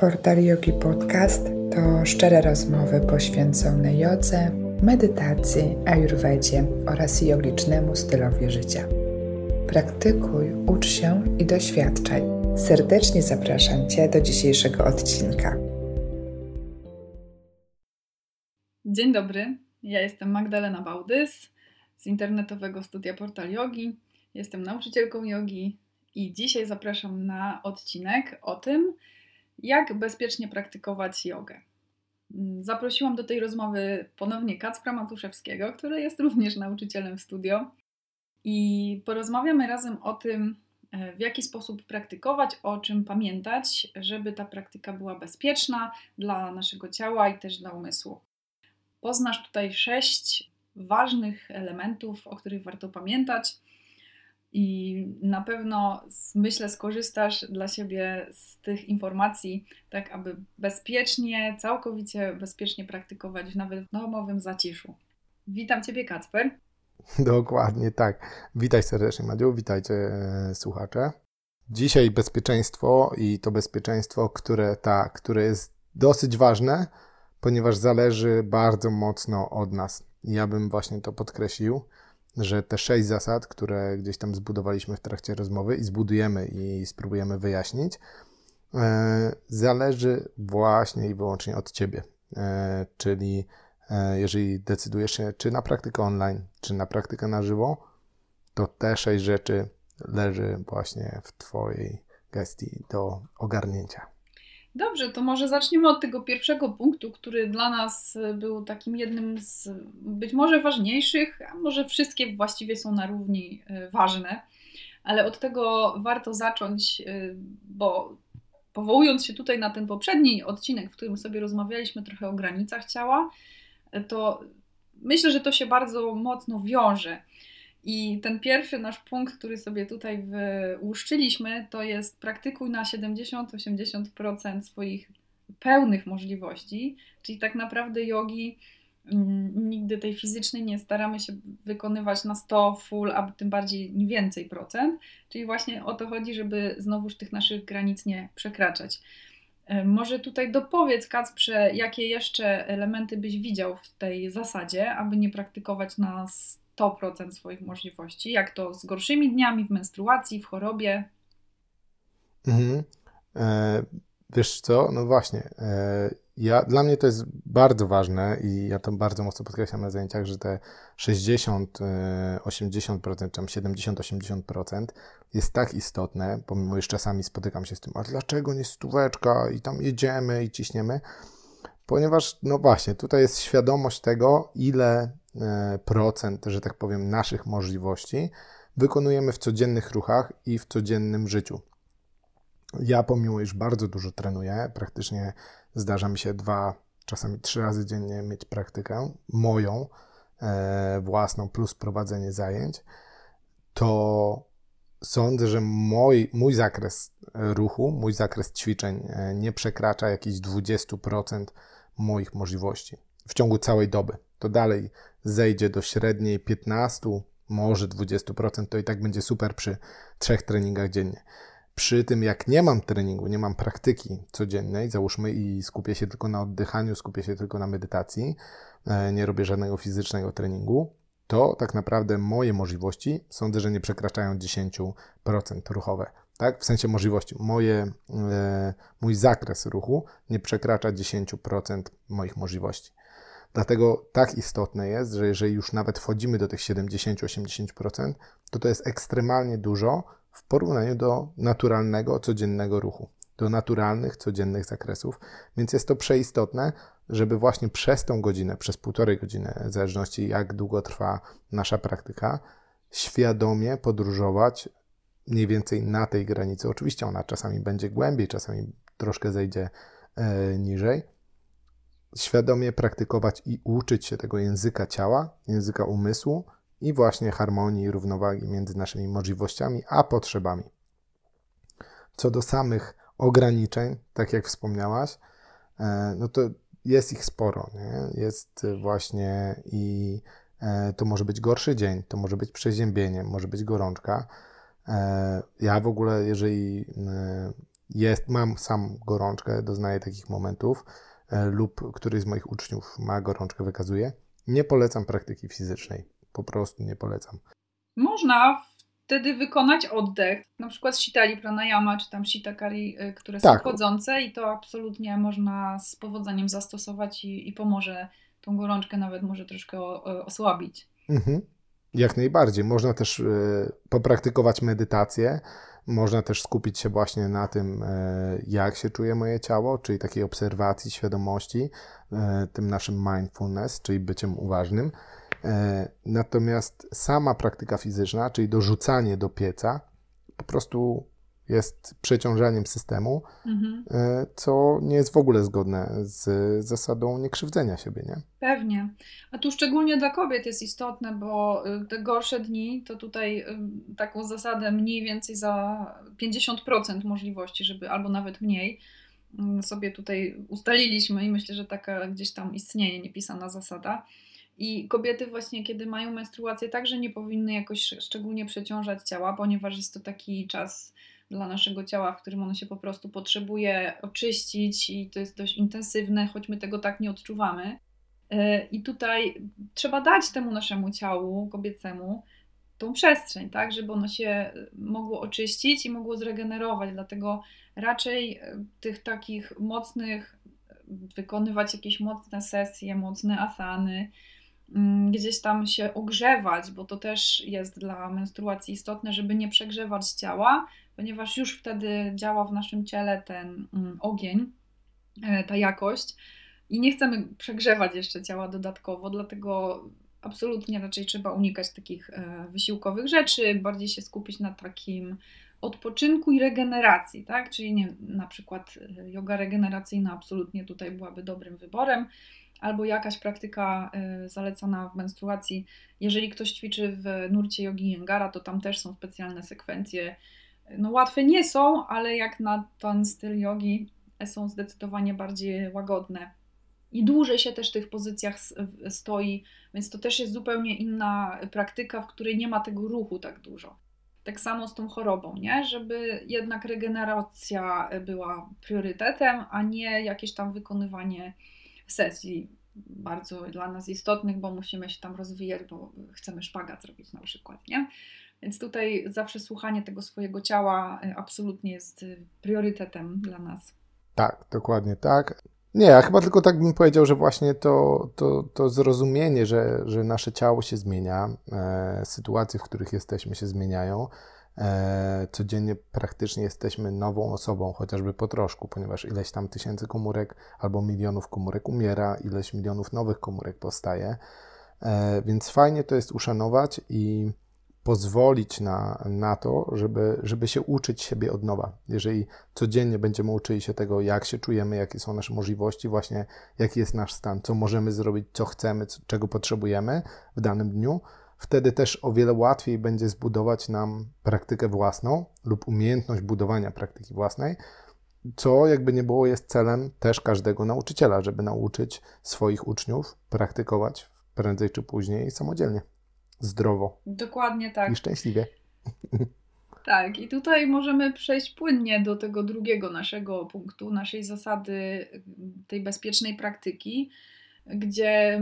Portal Jogi Podcast to szczere rozmowy poświęcone jodze, medytacji, ajurwedzie oraz jogicznemu stylowi życia. Praktykuj, ucz się i doświadczaj. Serdecznie zapraszam Cię do dzisiejszego odcinka. Dzień dobry, ja jestem Magdalena Bałdys z internetowego studia Portal Jogi. Jestem nauczycielką jogi i dzisiaj zapraszam na odcinek o tym, jak bezpiecznie praktykować jogę. Zaprosiłam do tej rozmowy ponownie Kacpra Matuszewskiego, który jest również nauczycielem w studio. I porozmawiamy razem o tym, w jaki sposób praktykować, o czym pamiętać, żeby ta praktyka była bezpieczna dla naszego ciała i też dla umysłu. Poznasz tutaj 6 ważnych elementów, o których warto pamiętać. I na pewno, myślę, skorzystasz dla siebie z tych informacji, tak aby bezpiecznie, całkowicie bezpiecznie praktykować nawet w domowym zaciszu. Witam Ciebie, Kacper. Dokładnie tak. Witaj serdecznie, Madziu, witajcie słuchacze. Dzisiaj bezpieczeństwo i to bezpieczeństwo, które jest dosyć ważne, ponieważ zależy bardzo mocno od nas. Ja bym właśnie to podkreślił, że te 6 zasad, które gdzieś tam zbudowaliśmy w trakcie rozmowy i zbudujemy i spróbujemy wyjaśnić, zależy właśnie i wyłącznie od Ciebie. Czyli jeżeli decydujesz się czy na praktykę online, czy na praktykę na żywo, to te 6 rzeczy leży właśnie w Twojej gestii do ogarnięcia. Dobrze, to może zaczniemy od tego pierwszego punktu, który dla nas był takim jednym z być może ważniejszych, a może wszystkie właściwie są na równi ważne, ale od tego warto zacząć, bo powołując się tutaj na ten poprzedni odcinek, w którym sobie rozmawialiśmy trochę o granicach ciała, to myślę, że to się bardzo mocno wiąże. I ten pierwszy nasz punkt, który sobie tutaj wyłuszczyliśmy, to jest praktykuj na 70-80% swoich pełnych możliwości, czyli tak naprawdę jogi nigdy tej fizycznej nie staramy się wykonywać na 100 full, a tym bardziej nie więcej procent, czyli właśnie o to chodzi, żeby znowuż tych naszych granic nie przekraczać. Może tutaj dopowiedz, Kacprze, jakie jeszcze elementy byś widział w tej zasadzie, aby nie praktykować na 100% swoich możliwości, jak to z gorszymi dniami, w menstruacji, w chorobie. Wiesz co, no właśnie, dla mnie to jest bardzo ważne i ja to bardzo mocno podkreślam na zajęciach, że te 60-80%, czy 70-80% jest tak istotne, pomimo iż czasami spotykam się z tym, a dlaczego nie 100 i tam jedziemy i ciśniemy, ponieważ no właśnie, tutaj jest świadomość tego, ile procent, że tak powiem, naszych możliwości wykonujemy w codziennych ruchach i w codziennym życiu. Ja pomimo, iż bardzo dużo trenuję, praktycznie zdarza mi się 2, czasami 3 razy dziennie mieć praktykę moją, własną, plus prowadzenie zajęć, to sądzę, że mój zakres ruchu, mój zakres ćwiczeń nie przekracza jakichś 20% moich możliwości w ciągu całej doby. To dalej zejdzie do średniej 15, może 20%, to i tak będzie super przy 3 treningach dziennie. Przy tym jak nie mam treningu, nie mam praktyki codziennej, załóżmy, i skupię się tylko na oddychaniu, skupię się tylko na medytacji, nie robię żadnego fizycznego treningu, to tak naprawdę moje możliwości, sądzę, że nie przekraczają 10% ruchowe. Tak? W sensie możliwości. Mój zakres ruchu nie przekracza 10% moich możliwości. Dlatego tak istotne jest, że jeżeli już nawet wchodzimy do tych 70-80%, to jest ekstremalnie dużo w porównaniu do naturalnego, codziennego ruchu, do naturalnych, codziennych zakresów. Więc jest to przeistotne, żeby właśnie przez tą godzinę, przez 1,5 godziny, w zależności jak długo trwa nasza praktyka, świadomie podróżować mniej więcej na tej granicy. Oczywiście ona czasami będzie głębiej, czasami troszkę zejdzie niżej. Świadomie praktykować i uczyć się tego języka ciała, języka umysłu i właśnie harmonii i równowagi między naszymi możliwościami a potrzebami. Co do samych ograniczeń, tak jak wspomniałaś, no to jest ich sporo, nie? Jest właśnie i to może być gorszy dzień, to może być przeziębienie, może być gorączka. Ja w ogóle, jeżeli mam sam gorączkę, doznaję takich momentów lub któryś z moich uczniów ma gorączkę, wykazuje. Nie polecam praktyki fizycznej. Po prostu nie polecam. Można wtedy wykonać oddech, na przykład śitali pranayama, czy tam śitkari, które są chodzące i to absolutnie można z powodzeniem zastosować i pomoże tą gorączkę nawet może troszkę osłabić. Mhm. Jak najbardziej. Można też popraktykować medytację, można też skupić się właśnie na tym, jak się czuje moje ciało, czyli takiej obserwacji, świadomości, tym naszym mindfulness, czyli byciem uważnym. Natomiast sama praktyka fizyczna, czyli dorzucanie do pieca, po prostu jest przeciążaniem systemu, co nie jest w ogóle zgodne z zasadą niekrzywdzenia siebie, nie? Pewnie. A tu szczególnie dla kobiet jest istotne, bo te gorsze dni to tutaj taką zasadę mniej więcej za 50% możliwości, żeby albo nawet mniej sobie tutaj ustaliliśmy i myślę, że taka gdzieś tam istnieje niepisana zasada. I kobiety właśnie, kiedy mają menstruację, także nie powinny jakoś szczególnie przeciążać ciała, ponieważ jest to taki czas dla naszego ciała, w którym ono się po prostu potrzebuje oczyścić i to jest dość intensywne, choć my tego tak nie odczuwamy. I tutaj trzeba dać temu naszemu ciału kobiecemu tą przestrzeń, tak, żeby ono się mogło oczyścić i mogło zregenerować. Dlatego raczej tych takich mocnych, wykonywać jakieś mocne sesje, mocne asany, gdzieś tam się ogrzewać, bo to też jest dla menstruacji istotne, żeby nie przegrzewać ciała, ponieważ już wtedy działa w naszym ciele ten ogień, ta jakość i nie chcemy przegrzewać jeszcze ciała dodatkowo, dlatego absolutnie raczej trzeba unikać takich wysiłkowych rzeczy, bardziej się skupić na takim odpoczynku i regeneracji, tak? Czyli nie, na przykład joga regeneracyjna absolutnie tutaj byłaby dobrym wyborem, albo jakaś praktyka zalecana w menstruacji. Jeżeli ktoś ćwiczy w nurcie jogi Iyengara, to tam też są specjalne sekwencje. No łatwe nie są, ale jak na ten styl jogi są zdecydowanie bardziej łagodne. I dłużej się też w tych pozycjach stoi, więc to też jest zupełnie inna praktyka, w której nie ma tego ruchu tak dużo. Tak samo z tą chorobą, nie? Żeby jednak regeneracja była priorytetem, a nie jakieś tam wykonywanie sesji bardzo dla nas istotnych, bo musimy się tam rozwijać, bo chcemy szpagat zrobić na przykład, nie? Więc tutaj zawsze słuchanie tego swojego ciała absolutnie jest priorytetem dla nas. Tak, dokładnie tak. Nie, ja chyba tylko tak bym powiedział, że właśnie to zrozumienie, że nasze ciało się zmienia, sytuacje, w których jesteśmy, się zmieniają. Codziennie praktycznie jesteśmy nową osobą, chociażby po troszku, ponieważ ileś tam tysięcy komórek albo milionów komórek umiera, ileś milionów nowych komórek powstaje. Więc fajnie to jest uszanować i pozwolić na to, żeby się uczyć siebie od nowa. Jeżeli codziennie będziemy uczyli się tego, jak się czujemy, jakie są nasze możliwości, właśnie jaki jest nasz stan, co możemy zrobić, co chcemy, czego potrzebujemy w danym dniu, wtedy też o wiele łatwiej będzie zbudować nam praktykę własną lub umiejętność budowania praktyki własnej, co jakby nie było jest celem też każdego nauczyciela, żeby nauczyć swoich uczniów praktykować prędzej czy później samodzielnie. Zdrowo. Dokładnie tak. I szczęśliwie. Tak, i tutaj możemy przejść płynnie do tego drugiego naszego punktu, naszej zasady tej bezpiecznej praktyki, gdzie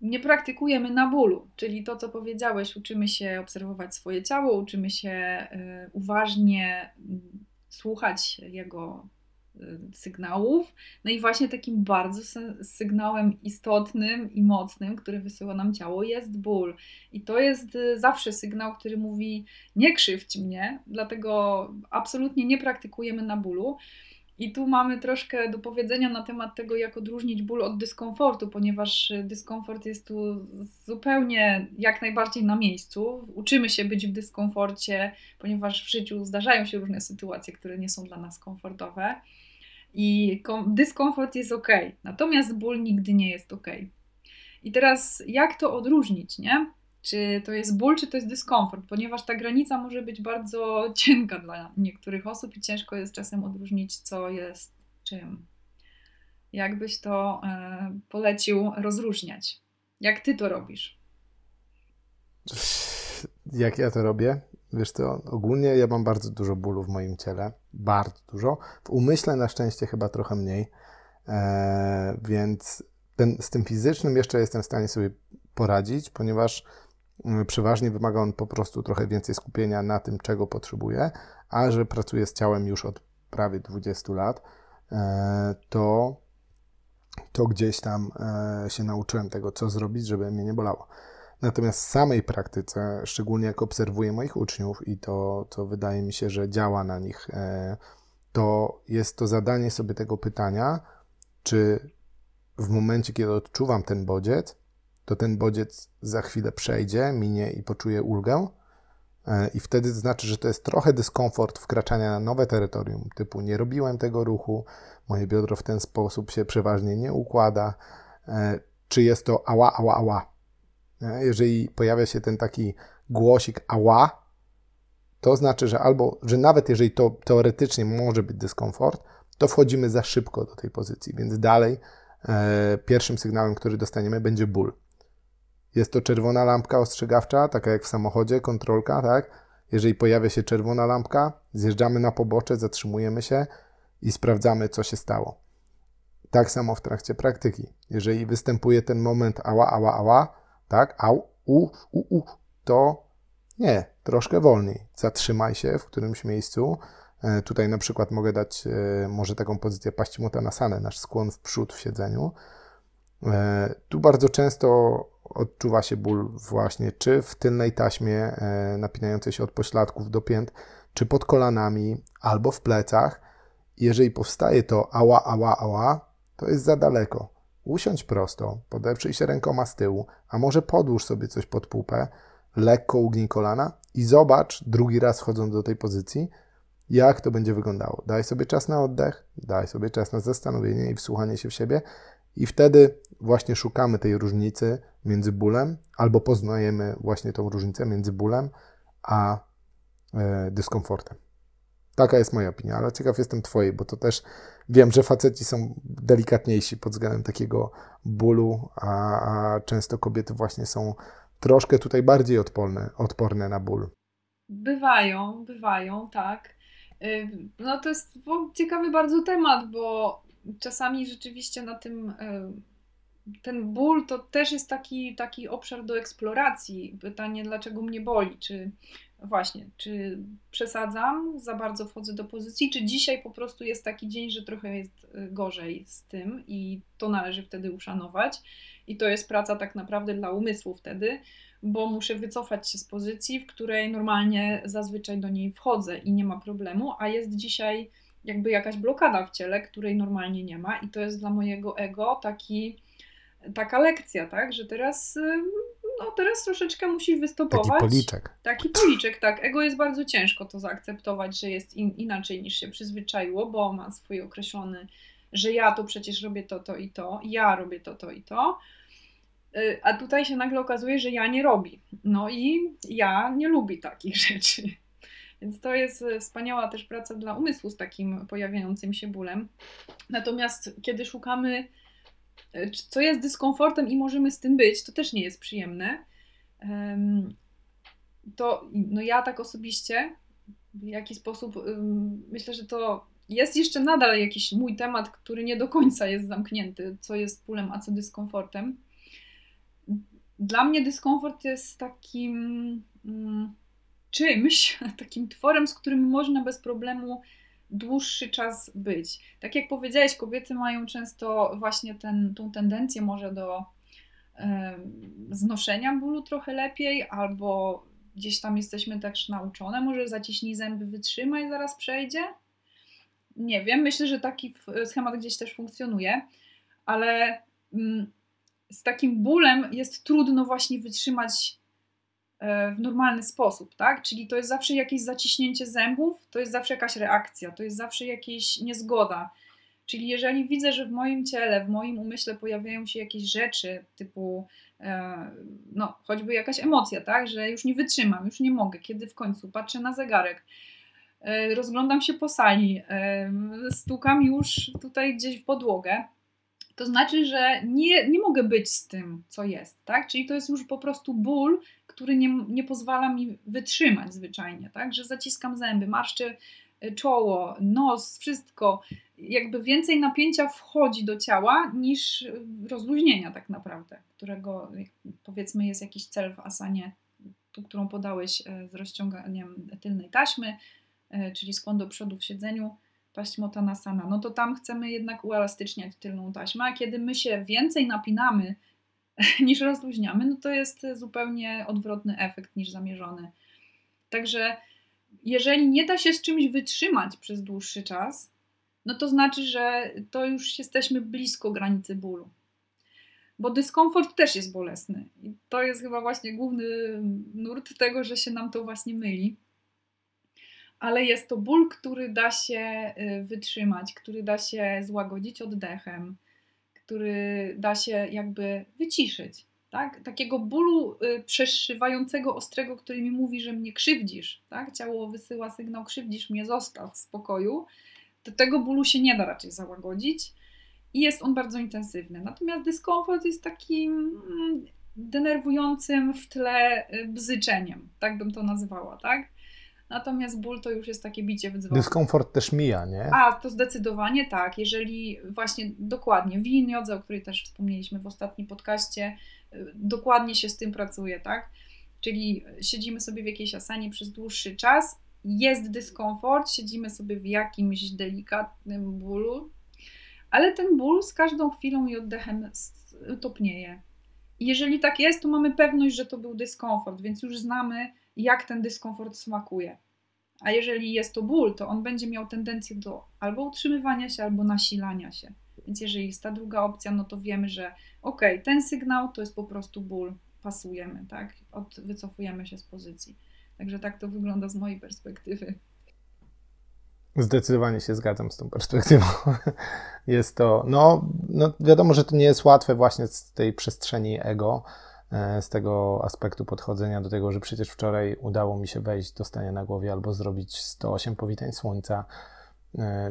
nie praktykujemy na bólu, czyli to, co powiedziałeś, uczymy się obserwować swoje ciało, uczymy się uważnie słuchać jego sygnałów. No i właśnie takim bardzo sygnałem istotnym i mocnym, który wysyła nam ciało, jest ból. I to jest zawsze sygnał, który mówi: nie krzywdź mnie, dlatego absolutnie nie praktykujemy na bólu. I tu mamy troszkę do powiedzenia na temat tego, jak odróżnić ból od dyskomfortu, ponieważ dyskomfort jest tu zupełnie jak najbardziej na miejscu. Uczymy się być w dyskomforcie, ponieważ w życiu zdarzają się różne sytuacje, które nie są dla nas komfortowe. I dyskomfort jest ok, natomiast ból nigdy nie jest ok. I teraz jak to odróżnić, nie? Czy to jest ból, czy to jest dyskomfort, ponieważ ta granica może być bardzo cienka dla niektórych osób i ciężko jest czasem odróżnić, co jest czym. Jak byś to polecił rozróżniać? Jak ty to robisz? Jak ja to robię? Wiesz co, ogólnie ja mam bardzo dużo bólu w moim ciele, bardzo dużo. W umyśle na szczęście chyba trochę mniej, więc z tym fizycznym jeszcze jestem w stanie sobie poradzić, ponieważ przeważnie wymaga on po prostu trochę więcej skupienia na tym, czego potrzebuję, a że pracuję z ciałem już od prawie 20 lat, to gdzieś tam się nauczyłem tego, co zrobić, żeby mnie nie bolało. Natomiast w samej praktyce, szczególnie jak obserwuję moich uczniów i to, co wydaje mi się, że działa na nich, to jest to zadanie sobie tego pytania, czy w momencie, kiedy odczuwam ten bodziec, to ten bodziec za chwilę przejdzie, minie i poczuję ulgę. I wtedy znaczy, że to jest trochę dyskomfort wkraczania na nowe terytorium, typu nie robiłem tego ruchu, moje biodro w ten sposób się przeważnie nie układa, czy jest to ała, ała, ała. Jeżeli pojawia się ten taki głosik ała, to znaczy, że albo, że nawet jeżeli to teoretycznie może być dyskomfort, to wchodzimy za szybko do tej pozycji, więc dalej pierwszym sygnałem, który dostaniemy, będzie ból. Jest to czerwona lampka ostrzegawcza, taka jak w samochodzie, kontrolka, tak? Jeżeli pojawia się czerwona lampka, zjeżdżamy na pobocze, zatrzymujemy się i sprawdzamy, co się stało. Tak samo w trakcie praktyki. Jeżeli występuje ten moment ała, ała, ała, tak, au, u, to nie, troszkę wolniej. Zatrzymaj się w którymś miejscu. Tutaj na przykład mogę dać może taką pozycję Paśćimottanasana, nasz skłon w przód w siedzeniu. Tu bardzo często odczuwa się ból właśnie czy w tylnej taśmie napinającej się od pośladków do pięt, czy pod kolanami, albo w plecach. Jeżeli powstaje to ała, ała, ała, to jest za daleko. Usiądź prosto, podeprzyj się rękoma z tyłu, a może podłóż sobie coś pod pupę, lekko ugnij kolana i zobacz drugi raz wchodząc do tej pozycji, jak to będzie wyglądało. Daj sobie czas na oddech, daj sobie czas na zastanowienie i wsłuchanie się w siebie i wtedy właśnie szukamy tej różnicy między bólem albo poznajemy właśnie tą różnicę między bólem a dyskomfortem. Taka jest moja opinia, ale ciekaw jestem twojej, bo to też wiem, że faceci są delikatniejsi pod względem takiego bólu, a często kobiety właśnie są troszkę tutaj bardziej odporne na ból. Bywają, tak. No to jest ciekawy bardzo temat, bo czasami rzeczywiście na tym ten ból to też jest taki obszar do eksploracji. Pytanie, dlaczego mnie boli, czy przesadzam, za bardzo wchodzę do pozycji, czy dzisiaj po prostu jest taki dzień, że trochę jest gorzej z tym i to należy wtedy uszanować. I to jest praca tak naprawdę dla umysłu wtedy, bo muszę wycofać się z pozycji, w której normalnie zazwyczaj do niej wchodzę i nie ma problemu, a jest dzisiaj jakby jakaś blokada w ciele, której normalnie nie ma i to jest dla mojego ego taka lekcja, tak, że teraz troszeczkę musisz wystopować. Taki policzek, tak. Ego jest bardzo ciężko to zaakceptować, że jest inaczej niż się przyzwyczaiło, bo ma swój określony, że ja to przecież robię to i to, ja robię to i to, a tutaj się nagle okazuje, że ja nie robi. No i ja nie lubi takich rzeczy. Więc to jest wspaniała też praca dla umysłu z takim pojawiającym się bólem. Natomiast kiedy szukamy, co jest dyskomfortem i możemy z tym być, to też nie jest przyjemne. To no ja tak osobiście w jakiś sposób myślę, że to jest jeszcze nadal jakiś mój temat, który nie do końca jest zamknięty, co jest bólem, a co dyskomfortem. Dla mnie dyskomfort jest takim czymś, takim tworem, z którym można bez problemu dłuższy czas być. Tak jak powiedziałeś, kobiety mają często właśnie tą tendencję może do znoszenia bólu trochę lepiej, albo gdzieś tam jesteśmy też nauczone, może zaciśnij zęby, wytrzymaj, zaraz przejdzie. Nie wiem, myślę, że taki schemat gdzieś też funkcjonuje, ale z takim bólem jest trudno właśnie wytrzymać w normalny sposób, tak? Czyli to jest zawsze jakieś zaciśnięcie zębów, to jest zawsze jakaś reakcja, to jest zawsze jakaś niezgoda. Czyli jeżeli widzę, że w moim ciele, w moim umyśle pojawiają się jakieś rzeczy typu no choćby jakaś emocja, tak? Że już nie wytrzymam, już nie mogę, kiedy w końcu patrzę na zegarek, rozglądam się po sali, stukam już tutaj gdzieś w podłogę, to znaczy, że nie mogę być z tym, co jest, tak? Czyli to jest już po prostu ból, który nie pozwala mi wytrzymać zwyczajnie, tak? Że zaciskam zęby, marszczę czoło, nos, wszystko. Jakby więcej napięcia wchodzi do ciała niż rozluźnienia tak naprawdę, którego powiedzmy jest jakiś cel w asanie, tu, którą podałeś z rozciąganiem tylnej taśmy, czyli skłon do przodu w siedzeniu, Paśćimottanasana. No to tam chcemy jednak uelastyczniać tylną taśmę, a kiedy my się więcej napinamy niż rozluźniamy, no to jest zupełnie odwrotny efekt niż zamierzony. Także jeżeli nie da się z czymś wytrzymać przez dłuższy czas, no to znaczy, że to już jesteśmy blisko granicy bólu. Bo dyskomfort też jest bolesny. I to jest chyba właśnie główny nurt tego, że się nam to właśnie myli. Ale jest to ból, który da się wytrzymać, który da się złagodzić oddechem, który da się jakby wyciszyć. Tak? Takiego bólu przeszywającego, ostrego, który mi mówi, że mnie krzywdzisz. Tak? Ciało wysyła sygnał, krzywdzisz mnie, zostaw w spokoju. Do tego bólu się nie da raczej załagodzić i jest on bardzo intensywny. Natomiast dyskomfort jest takim denerwującym w tle bzyczeniem. Tak bym to nazywała, tak? Natomiast ból to już jest takie bicie w dzwon. Dyskomfort też mija, nie? A, to zdecydowanie tak. Jeżeli właśnie dokładnie w yin jodze, o której też wspomnieliśmy w ostatnim podcaście, dokładnie się z tym pracuje, tak? Czyli siedzimy sobie w jakiejś asanie przez dłuższy czas, jest dyskomfort, siedzimy sobie w jakimś delikatnym bólu, ale ten ból z każdą chwilą i oddechem topnieje. Jeżeli tak jest, to mamy pewność, że to był dyskomfort, więc już znamy, jak ten dyskomfort smakuje. A jeżeli jest to ból, to on będzie miał tendencję do albo utrzymywania się, albo nasilania się. Więc jeżeli jest ta druga opcja, no to wiemy, że okej, ten sygnał to jest po prostu ból, pasujemy, tak? Wycofujemy się z pozycji. Także tak to wygląda z mojej perspektywy. Zdecydowanie się zgadzam z tą perspektywą. Jest to, no wiadomo, że to nie jest łatwe właśnie z tej przestrzeni ego, z tego aspektu podchodzenia do tego, że przecież wczoraj udało mi się wejść do stania na głowie albo zrobić 108 powitań słońca,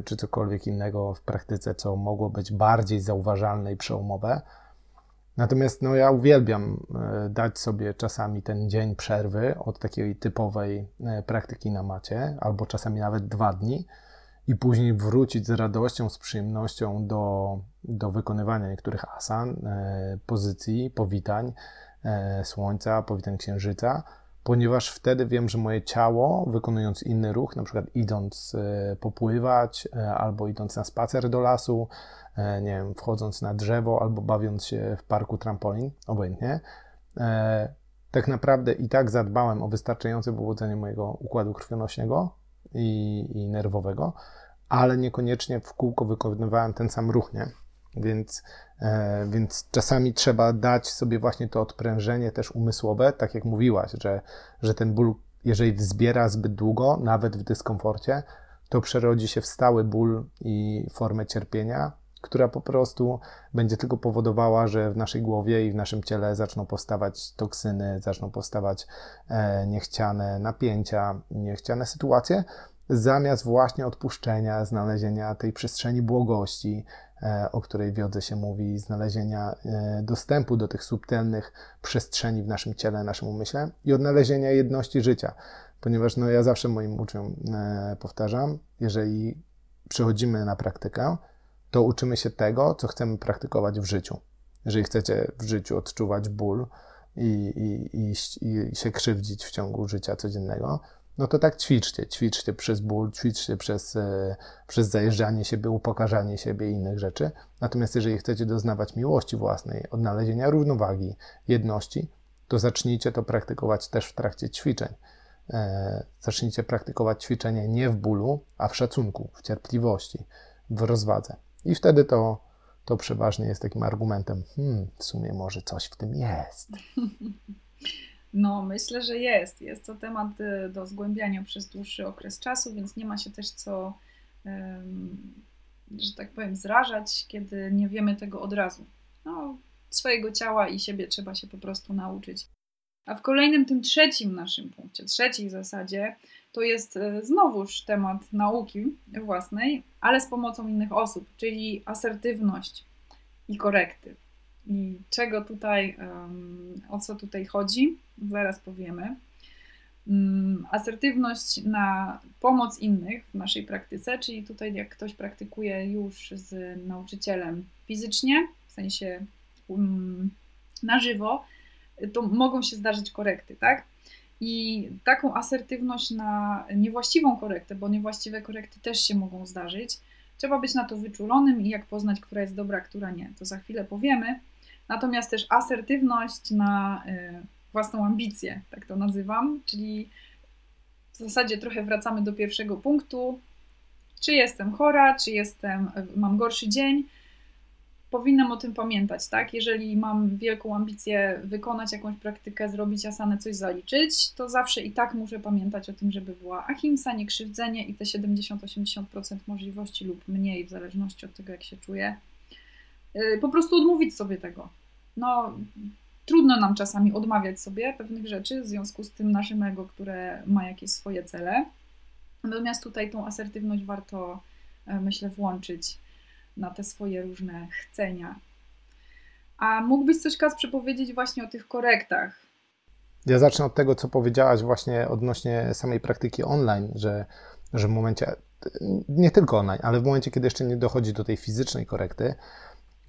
czy cokolwiek innego w praktyce, co mogło być bardziej zauważalne i przełomowe. Natomiast ja uwielbiam dać sobie czasami ten dzień przerwy od takiej typowej praktyki na macie, albo czasami nawet 2 dni i później wrócić z radością, z przyjemnością do wykonywania niektórych asan, pozycji, powitań słońca, powitań księżyca, ponieważ wtedy wiem, że moje ciało, wykonując inny ruch, na przykład idąc popływać, albo idąc na spacer do lasu, nie wiem, wchodząc na drzewo, albo bawiąc się w parku trampolin, obojętnie, tak naprawdę i tak zadbałem o wystarczające pobudzenie mojego układu krwionośnego i nerwowego, ale niekoniecznie w kółko wykonywałem ten sam ruch, nie? Więc czasami trzeba dać sobie właśnie to odprężenie też umysłowe, tak jak mówiłaś, że ten ból, jeżeli wzbiera zbyt długo, nawet w dyskomforcie, to przerodzi się w stały ból i formę cierpienia, która po prostu będzie tylko powodowała, że w naszej głowie i w naszym ciele zaczną powstawać toksyny, zaczną powstawać niechciane napięcia, niechciane sytuacje, zamiast właśnie odpuszczenia, znalezienia tej przestrzeni błogości, o której w jodze się mówi, znalezienia dostępu do tych subtelnych przestrzeni w naszym ciele, naszym umyśle i odnalezienia jedności życia. Ponieważ ja zawsze moim uczniom powtarzam, jeżeli przychodzimy na praktykę, to uczymy się tego, co chcemy praktykować w życiu. Jeżeli chcecie w życiu odczuwać ból i się krzywdzić w ciągu życia codziennego, no to tak ćwiczcie przez ból, ćwiczcie przez zajeżdżanie siebie, upokarzanie siebie i innych rzeczy. Natomiast jeżeli chcecie doznawać miłości własnej, odnalezienia równowagi, jedności, to zacznijcie to praktykować też w trakcie ćwiczeń. Zacznijcie praktykować ćwiczenie nie w bólu, a w szacunku, w cierpliwości, w rozwadze. I wtedy to przeważnie jest takim argumentem, w sumie może coś w tym jest. No, myślę, że jest. Jest to temat do zgłębiania przez dłuższy okres czasu, więc nie ma się też co, że tak powiem, zrażać, kiedy nie wiemy tego od razu. Swojego ciała i siebie trzeba się po prostu nauczyć. A w kolejnym, tym trzecim naszym punkcie, trzeciej zasadzie, to jest znowuż temat nauki własnej, ale z pomocą innych osób, czyli asertywność i korekty. I czego tutaj, o co tutaj chodzi, zaraz powiemy. Asertywność na pomoc innych w naszej praktyce, czyli tutaj jak ktoś praktykuje już z nauczycielem fizycznie, w sensie na żywo, to mogą się zdarzyć korekty, tak? I taką asertywność na niewłaściwą korektę, bo niewłaściwe korekty też się mogą zdarzyć, trzeba być na to wyczulonym i jak poznać, która jest dobra, która nie, to za chwilę powiemy. Natomiast też asertywność na własną ambicję, tak to nazywam, czyli w zasadzie trochę wracamy do pierwszego punktu, czy jestem chora, czy mam gorszy dzień, powinnam o tym pamiętać, tak? Jeżeli mam wielką ambicję wykonać jakąś praktykę, zrobić asanę, coś zaliczyć, to zawsze i tak muszę pamiętać o tym, żeby była ahimsa, nie krzywdzenie i te 70-80% możliwości lub mniej, w zależności od tego, jak się czuję. Po prostu odmówić sobie tego. No, trudno nam czasami odmawiać sobie pewnych rzeczy w związku z tym naszym ego, które ma jakieś swoje cele. Natomiast tutaj tą asertywność warto, myślę, włączyć na te swoje różne chcenia. A mógłbyś coś, Kacprze, powiedzieć właśnie o tych korektach? Ja zacznę od tego, co powiedziałaś właśnie odnośnie samej praktyki online, że w momencie, nie tylko online, ale w momencie, kiedy jeszcze nie dochodzi do tej fizycznej korekty,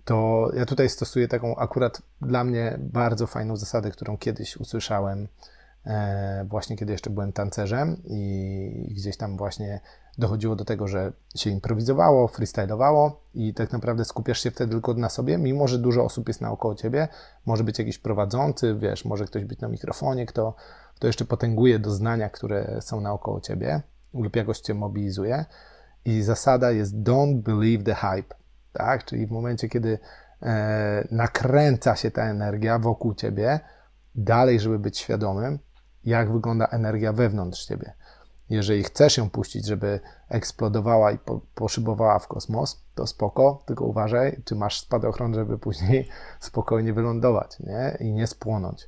to ja tutaj stosuję taką akurat dla mnie bardzo fajną zasadę, którą kiedyś usłyszałem właśnie kiedy jeszcze byłem tancerzem i gdzieś tam właśnie dochodziło do tego, że się improwizowało, freestylowało i tak naprawdę skupiasz się wtedy tylko na sobie, mimo że dużo osób jest naokoło ciebie, może być jakiś prowadzący, wiesz, może ktoś być na mikrofonie, kto jeszcze potęguje doznania, które są naokoło ciebie lub jakoś cię mobilizuje i zasada jest don't believe the hype, tak? Czyli w momencie, kiedy nakręca się ta energia wokół ciebie, dalej, żeby być świadomym, jak wygląda energia wewnątrz ciebie. Jeżeli chcesz ją puścić, żeby eksplodowała i poszybowała w kosmos, to spoko, tylko uważaj, czy masz spadochron, żeby później spokojnie wylądować, nie? I nie spłonąć.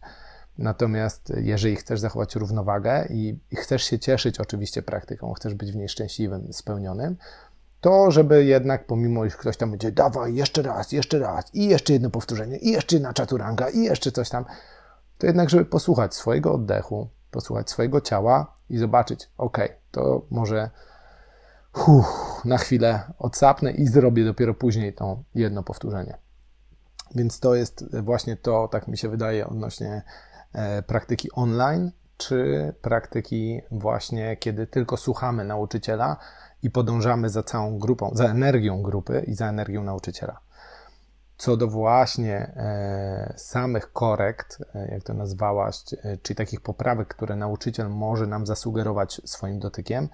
Natomiast jeżeli chcesz zachować równowagę i chcesz się cieszyć oczywiście praktyką, chcesz być w niej szczęśliwym, spełnionym, to żeby jednak pomimo, iż ktoś tam będzie dawaj, jeszcze raz i jeszcze jedno powtórzenie, i jeszcze jedna czaturanga, i jeszcze coś tam, to jednak, żeby posłuchać swojego oddechu, posłuchać swojego ciała i zobaczyć, okej, to może na chwilę odsapnę i zrobię dopiero później to jedno powtórzenie. Więc to jest właśnie to, tak mi się wydaje, odnośnie praktyki online, czy praktyki właśnie, kiedy tylko słuchamy nauczyciela i podążamy za całą grupą, za energią grupy i za energią nauczyciela. Co do właśnie samych korekt, jak to nazwałaś, czyli takich poprawek, które nauczyciel może nam zasugerować swoim dotykiem,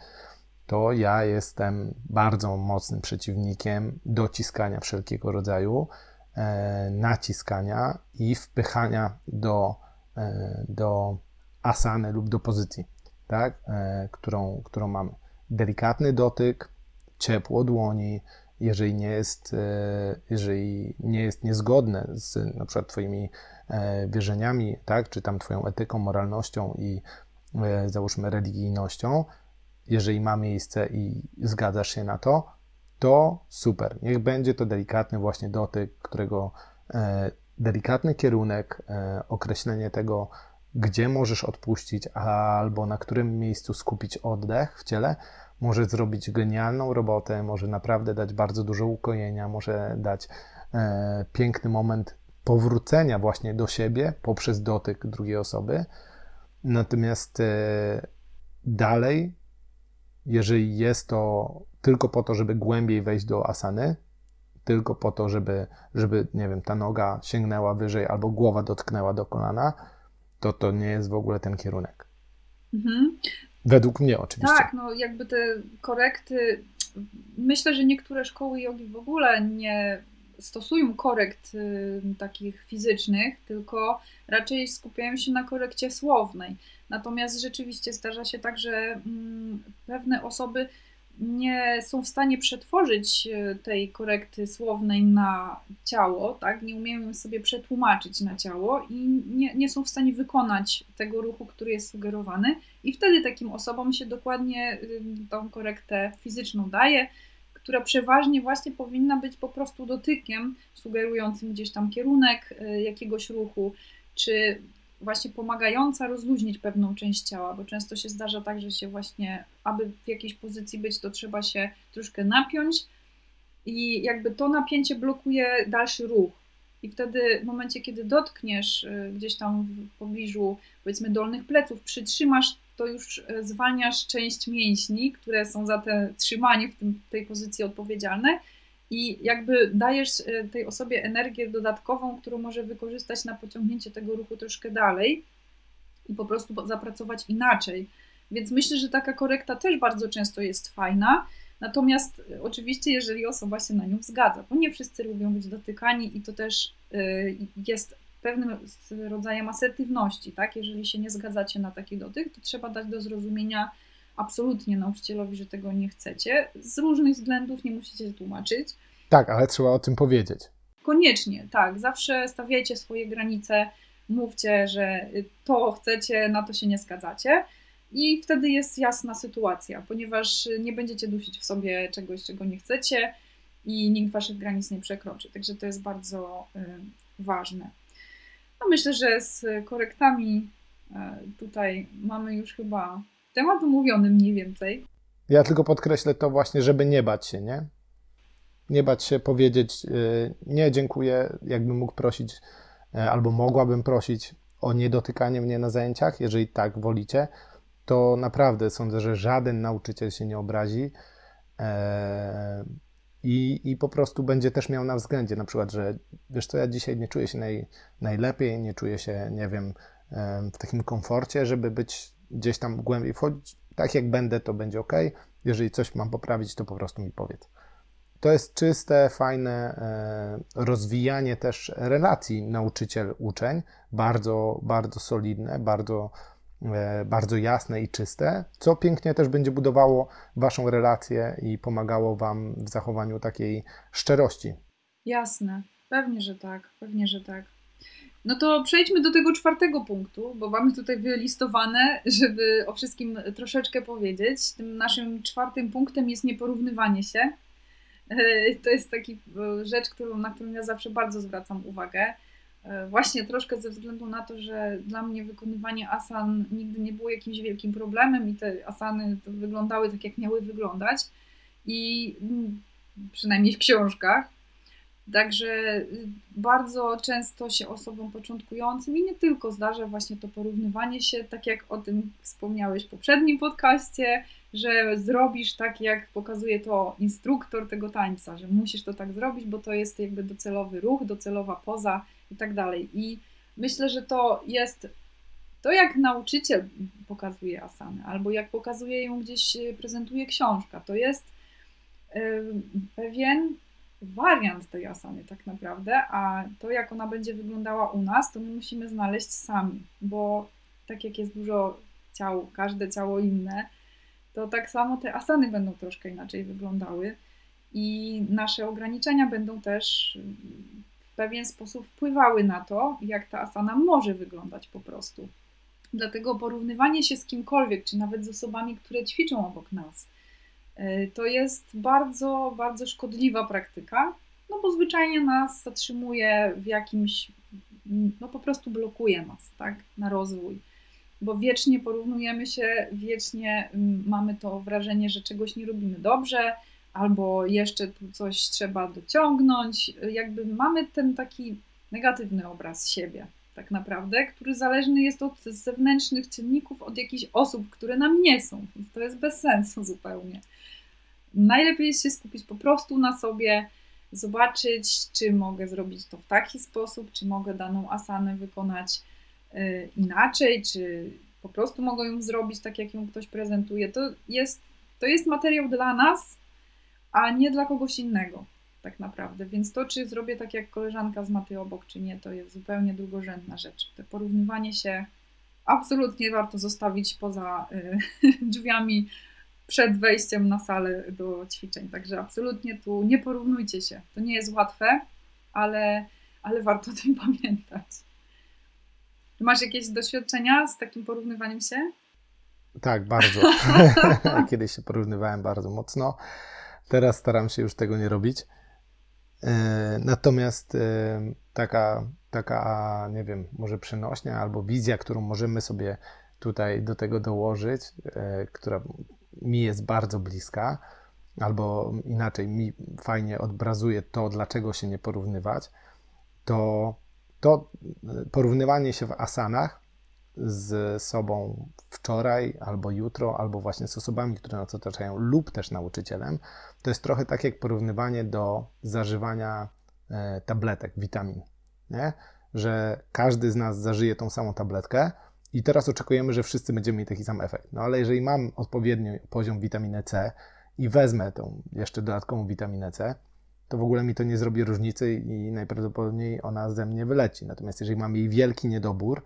to ja jestem bardzo mocnym przeciwnikiem dociskania wszelkiego rodzaju, naciskania i wpychania do asany lub do pozycji, tak? Którą mamy. Delikatny dotyk, ciepło dłoni, jeżeli nie jest niezgodne z na przykład twoimi wierzeniami, tak, czy tam twoją etyką, moralnością i załóżmy religijnością, jeżeli ma miejsce i zgadzasz się na to, to super. Niech będzie to delikatny właśnie dotyk, którego delikatny kierunek, określenie tego, gdzie możesz odpuścić albo na którym miejscu skupić oddech w ciele, może zrobić genialną robotę, może naprawdę dać bardzo dużo ukojenia, może dać piękny moment powrócenia właśnie do siebie poprzez dotyk drugiej osoby. Natomiast dalej, jeżeli jest to tylko po to, żeby głębiej wejść do asany, tylko po to, żeby nie wiem, ta noga sięgnęła wyżej albo głowa dotknęła do kolana, to nie jest w ogóle ten kierunek. Mhm. Według mnie oczywiście. Tak, no jakby te korekty, myślę, że niektóre szkoły jogi w ogóle nie stosują korekt takich fizycznych, tylko raczej skupiają się na korekcie słownej. Natomiast rzeczywiście zdarza się tak, że pewne osoby nie są w stanie przetworzyć tej korekty słownej na ciało, tak? Nie umieją sobie przetłumaczyć na ciało i nie są w stanie wykonać tego ruchu, który jest sugerowany i wtedy takim osobom się dokładnie tą korektę fizyczną daje, która przeważnie właśnie powinna być po prostu dotykiem sugerującym gdzieś tam kierunek jakiegoś ruchu, czy właśnie pomagająca rozluźnić pewną część ciała, bo często się zdarza tak, że się właśnie, aby w jakiejś pozycji być, to trzeba się troszkę napiąć i jakby to napięcie blokuje dalszy ruch. I wtedy w momencie, kiedy dotkniesz gdzieś tam w pobliżu, powiedzmy, dolnych pleców, przytrzymasz, to już zwalniasz część mięśni, które są za to trzymanie w tej pozycji odpowiedzialne i jakby dajesz tej osobie energię dodatkową, którą może wykorzystać na pociągnięcie tego ruchu troszkę dalej i po prostu zapracować inaczej. Więc myślę, że taka korekta też bardzo często jest fajna. Natomiast oczywiście, jeżeli osoba się na nią zgadza, bo nie wszyscy lubią być dotykani i to też jest pewnym rodzajem asertywności, tak? Jeżeli się nie zgadzacie na taki dotyk, to trzeba dać do zrozumienia absolutnie nauczycielowi, że tego nie chcecie. Z różnych względów nie musicie się tłumaczyć. Tak, ale trzeba o tym powiedzieć. Koniecznie, tak. Zawsze stawiajcie swoje granice, mówcie, że to chcecie, na to się nie zgadzacie. I wtedy jest jasna sytuacja, ponieważ nie będziecie dusić w sobie czegoś, czego nie chcecie i nikt waszych granic nie przekroczy. Także to jest bardzo ważne. No myślę, że z korektami tutaj mamy już chyba temat omówiony mniej więcej. Ja tylko podkreślę to właśnie, żeby nie bać się, nie? Nie bać się powiedzieć nie, dziękuję, jakbym mógł prosić albo mogłabym prosić o niedotykanie mnie na zajęciach, jeżeli tak wolicie. To naprawdę sądzę, że żaden nauczyciel się nie obrazi i po prostu będzie też miał na względzie, na przykład, że wiesz co, ja dzisiaj nie czuję się najlepiej, nie czuję się, nie wiem, w takim komforcie, żeby być gdzieś tam głębiej wchodzić. Tak jak będę, to będzie ok. Jeżeli coś mam poprawić, to po prostu mi powiedz. To jest czyste, fajne rozwijanie też relacji nauczyciel-uczeń, bardzo, bardzo solidne, bardzo jasne i czyste, co pięknie też będzie budowało waszą relację i pomagało wam w zachowaniu takiej szczerości. Jasne, pewnie, że tak, pewnie, że tak. No to przejdźmy do tego 4 punktu, bo mamy tutaj wylistowane, żeby o wszystkim troszeczkę powiedzieć. Tym naszym 4 punktem jest nieporównywanie się. To jest taka rzecz, na którą ja zawsze bardzo zwracam uwagę. Właśnie troszkę ze względu na to, że dla mnie wykonywanie asan nigdy nie było jakimś wielkim problemem i te asany to wyglądały tak, jak miały wyglądać, i przynajmniej w książkach. Także bardzo często się osobom początkującym i nie tylko zdarza właśnie to porównywanie się, tak jak o tym wspomniałeś w poprzednim podcaście, że zrobisz tak, jak pokazuje to instruktor tego tańca, że musisz to tak zrobić, bo to jest jakby docelowy ruch, docelowa poza i tak dalej. I myślę, że to jest to, jak nauczyciel pokazuje asanę, albo jak pokazuje ją gdzieś, prezentuje książka. To jest pewien wariant tej asany tak naprawdę, a to, jak ona będzie wyglądała u nas, to my musimy znaleźć sami, bo tak jak jest dużo ciał, każde ciało inne, to tak samo te asany będą troszkę inaczej wyglądały i nasze ograniczenia będą też w pewien sposób wpływały na to, jak ta asana może wyglądać po prostu. Dlatego porównywanie się z kimkolwiek, czy nawet z osobami, które ćwiczą obok nas, to jest bardzo, bardzo szkodliwa praktyka, no bo zwyczajnie nas zatrzymuje w jakimś, no po prostu blokuje nas, tak, na rozwój. Bo wiecznie porównujemy się, wiecznie mamy to wrażenie, że czegoś nie robimy dobrze, albo jeszcze tu coś trzeba dociągnąć. Jakby mamy ten taki negatywny obraz siebie tak naprawdę, który zależny jest od zewnętrznych czynników, od jakichś osób, które nam nie są. Więc to jest bez sensu zupełnie. Najlepiej jest się skupić po prostu na sobie, zobaczyć, czy mogę zrobić to w taki sposób, czy mogę daną asanę wykonać inaczej, czy po prostu mogę ją zrobić tak, jak ją ktoś prezentuje. To jest materiał dla nas, a nie dla kogoś innego tak naprawdę. Więc to, czy zrobię tak, jak koleżanka z maty obok, czy nie, to jest zupełnie drugorzędna rzecz. To porównywanie się absolutnie warto zostawić poza drzwiami przed wejściem na salę do ćwiczeń. Także absolutnie tu nie porównujcie się. To nie jest łatwe, ale warto o tym pamiętać. Masz jakieś doświadczenia z takim porównywaniem się? Tak, bardzo. Kiedyś się porównywałem bardzo mocno. Teraz staram się już tego nie robić. Natomiast taka, nie wiem, może przenośnia albo wizja, którą możemy sobie tutaj do tego dołożyć, która mi jest bardzo bliska, albo inaczej, mi fajnie odobrazuje to, dlaczego się nie porównywać, to porównywanie się w asanach z sobą wczoraj, albo jutro, albo właśnie z osobami, które nas otaczają, lub też nauczycielem, to jest trochę tak jak porównywanie do zażywania tabletek, witamin, nie? Że każdy z nas zażyje tą samą tabletkę i teraz oczekujemy, że wszyscy będziemy mieli taki sam efekt. No ale jeżeli mam odpowiedni poziom witaminy C i wezmę tą jeszcze dodatkową witaminę C, to w ogóle mi to nie zrobi różnicy i najprawdopodobniej ona ze mnie wyleci. Natomiast jeżeli mam jej wielki niedobór,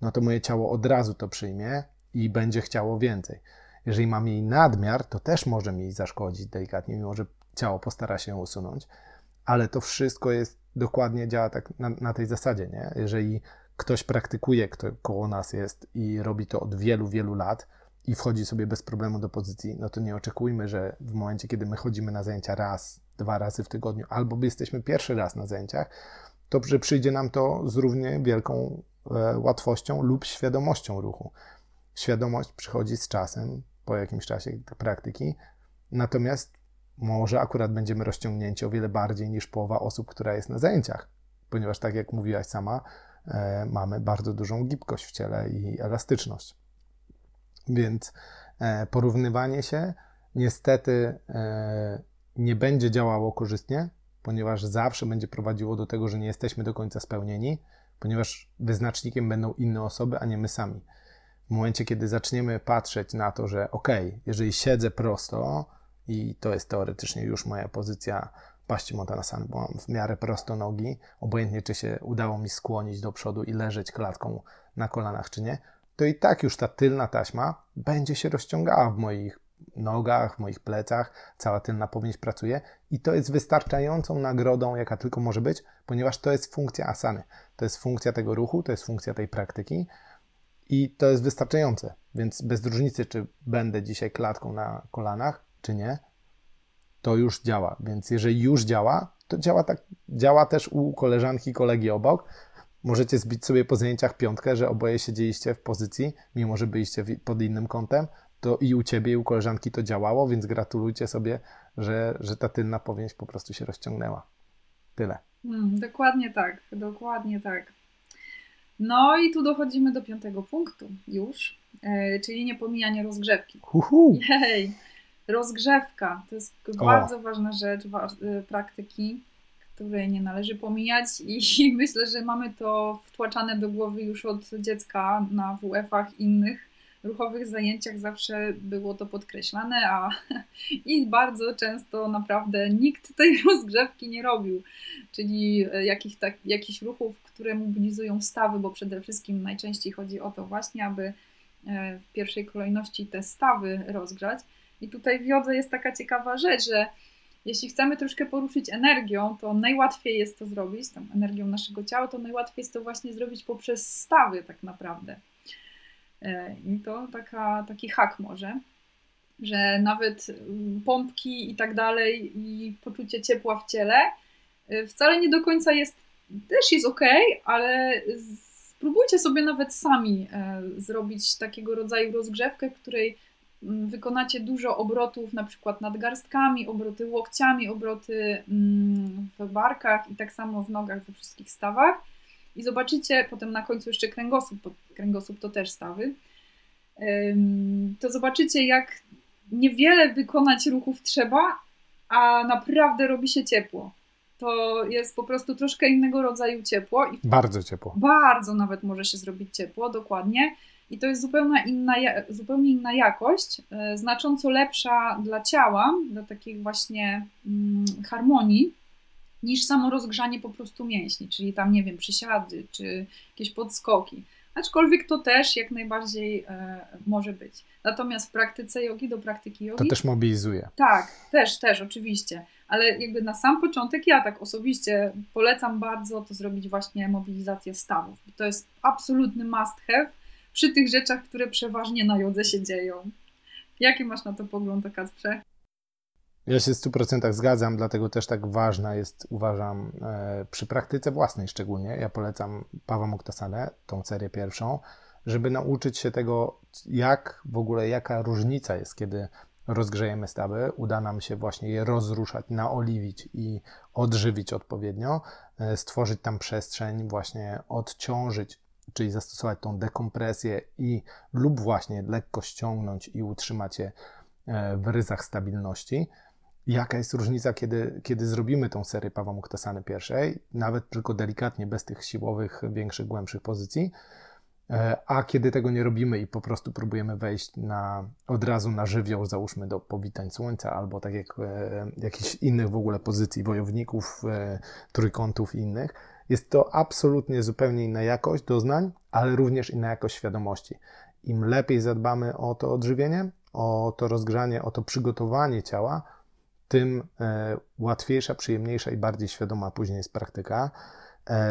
no to moje ciało od razu to przyjmie i będzie chciało więcej. Jeżeli mam jej nadmiar, to też może mi zaszkodzić delikatnie, mimo że ciało postara się ją usunąć, ale to wszystko jest dokładnie, działa tak na tej zasadzie, nie? Jeżeli ktoś praktykuje, kto koło nas jest i robi to od wielu, wielu lat i wchodzi sobie bez problemu do pozycji, no to nie oczekujmy, że w momencie, kiedy my chodzimy na zajęcia raz, dwa razy w tygodniu, albo jesteśmy pierwszy raz na zajęciach, to że przyjdzie nam to z równie wielką łatwością lub świadomością ruchu. Świadomość przychodzi z czasem, po jakimś czasie praktyki, natomiast może akurat będziemy rozciągnięci o wiele bardziej niż połowa osób, która jest na zajęciach, ponieważ tak jak mówiłaś sama, mamy bardzo dużą gibkość w ciele i elastyczność. Więc porównywanie się niestety nie będzie działało korzystnie, ponieważ zawsze będzie prowadziło do tego, że nie jesteśmy do końca spełnieni, ponieważ wyznacznikiem będą inne osoby, a nie my sami. W momencie, kiedy zaczniemy patrzeć na to, że jeżeli siedzę prosto i to jest teoretycznie już moja pozycja Paśćimottanasana, bo mam w miarę prosto nogi, obojętnie czy się udało mi skłonić do przodu i leżeć klatką na kolanach czy nie, to i tak już ta tylna taśma będzie się rozciągała w moich nogach, w moich plecach, cała tylna powięź pracuje i to jest wystarczającą nagrodą, jaka tylko może być, ponieważ to jest funkcja asany, to jest funkcja tego ruchu, to jest funkcja tej praktyki i to jest wystarczające, więc bez różnicy, czy będę dzisiaj klatką na kolanach, czy nie, to już działa, więc jeżeli już działa, to działa tak, działa też u koleżanki, kolegi obok. Możecie zbić sobie po zajęciach piątkę, że oboje siedzieliście w pozycji, mimo że byliście pod innym kątem, to i u ciebie, i u koleżanki to działało, więc gratulujcie sobie, że ta tylna powięź po prostu się rozciągnęła. Tyle. Dokładnie tak. No i tu dochodzimy do 5 punktu już, czyli niepomijanie rozgrzewki. Jej, rozgrzewka to jest bardzo ważna rzecz praktyki, której nie należy pomijać i myślę, że mamy to wtłaczane do głowy już od dziecka na WF-ach innych ruchowych zajęciach zawsze było to podkreślane, i bardzo często naprawdę nikt tej rozgrzewki nie robił, czyli jakichś ruchów, które mobilizują stawy, bo przede wszystkim najczęściej chodzi o to właśnie, aby w pierwszej kolejności te stawy rozgrzać. I tutaj w jodze jest taka ciekawa rzecz, że jeśli chcemy troszkę poruszyć energią, to najłatwiej jest to zrobić, tą energią naszego ciała, to najłatwiej jest to właśnie zrobić poprzez stawy tak naprawdę. I to taki hak może, że nawet pompki i tak dalej i poczucie ciepła w ciele wcale nie do końca jest okej, ale spróbujcie sobie nawet sami zrobić takiego rodzaju rozgrzewkę, w której wykonacie dużo obrotów na przykład nad garstkami, obroty łokciami, obroty w barkach i tak samo w nogach we wszystkich stawach. I zobaczycie, potem na końcu jeszcze kręgosłup, bo kręgosłup to też stawy, to zobaczycie, jak niewiele wykonać ruchów trzeba, a naprawdę robi się ciepło. To jest po prostu troszkę innego rodzaju ciepło. Bardzo ciepło. Bardzo nawet może się zrobić ciepło, dokładnie. I to jest zupełnie inna jakość, znacząco lepsza dla ciała, dla takich właśnie harmonii, niż samo rozgrzanie po prostu mięśni, czyli tam, nie wiem, przysiady, czy jakieś podskoki. Aczkolwiek to też jak najbardziej może być. Natomiast w praktyce jogi, do praktyki jogi... To też mobilizuje. Tak, też oczywiście. Ale jakby na sam początek ja tak osobiście polecam bardzo to zrobić właśnie mobilizację stawów. To jest absolutny must have przy tych rzeczach, które przeważnie na jodze się dzieją. Jaki masz na to pogląd, Kacprze? Ja się w 100% zgadzam, dlatego też tak ważna jest, uważam, przy praktyce własnej szczególnie, ja polecam Pawła Moktasale, tą serię pierwszą, żeby nauczyć się tego, jak w ogóle, jaka różnica jest, kiedy rozgrzejemy stawy, uda nam się właśnie je rozruszać, naoliwić i odżywić odpowiednio, stworzyć tam przestrzeń, właśnie odciążyć, czyli zastosować tą dekompresję i lub właśnie lekko ściągnąć i utrzymać je w ryzach stabilności. Jaka jest różnica, kiedy zrobimy tą serię Pawła Moktasany pierwszej, nawet tylko delikatnie, bez tych siłowych, większych, głębszych pozycji, a kiedy tego nie robimy i po prostu próbujemy wejść od razu na żywioł, załóżmy do powitań słońca albo tak jak jakichś innych w ogóle pozycji wojowników, trójkątów i innych, jest to absolutnie zupełnie inna jakość doznań, ale również inna jakość świadomości. Im lepiej zadbamy o to odżywienie, o to rozgrzanie, o to przygotowanie ciała, tym łatwiejsza, przyjemniejsza i bardziej świadoma później jest praktyka.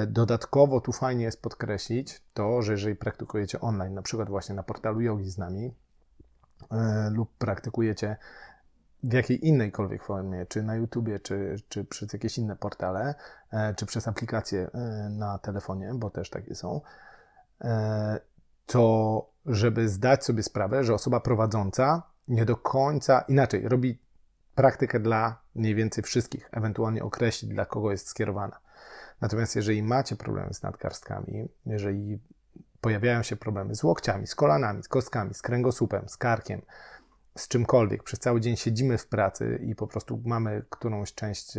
Dodatkowo tu fajnie jest podkreślić to, że jeżeli praktykujecie online, na przykład właśnie na portalu jogi z nami lub praktykujecie w jakiej innejkolwiek formie, czy na YouTubie, czy przez jakieś inne portale, czy przez aplikacje na telefonie, bo też takie są, to żeby zdać sobie sprawę, że osoba prowadząca nie do końca inaczej robi praktykę dla mniej więcej wszystkich, ewentualnie określić, dla kogo jest skierowana. Natomiast jeżeli macie problemy z nadgarstkami, jeżeli pojawiają się problemy z łokciami, z kolanami, z kostkami, z kręgosłupem, z karkiem, z czymkolwiek, przez cały dzień siedzimy w pracy i po prostu mamy którąś część